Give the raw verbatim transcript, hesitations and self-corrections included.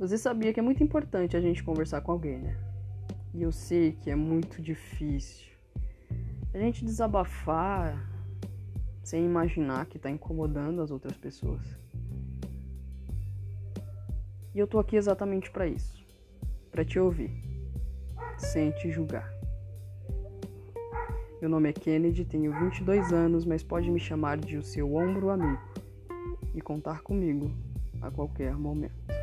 Você sabia que é muito importante a gente conversar com alguém, né? E eu sei que é muito difícil a gente desabafar sem imaginar que tá incomodando as outras pessoas. E eu tô aqui exatamente pra isso, pra te ouvir, sem te julgar. Meu nome é Kennedy, tenho vinte e dois anos, mas pode me chamar de o seu ombro amigo e contar comigo a qualquer momento.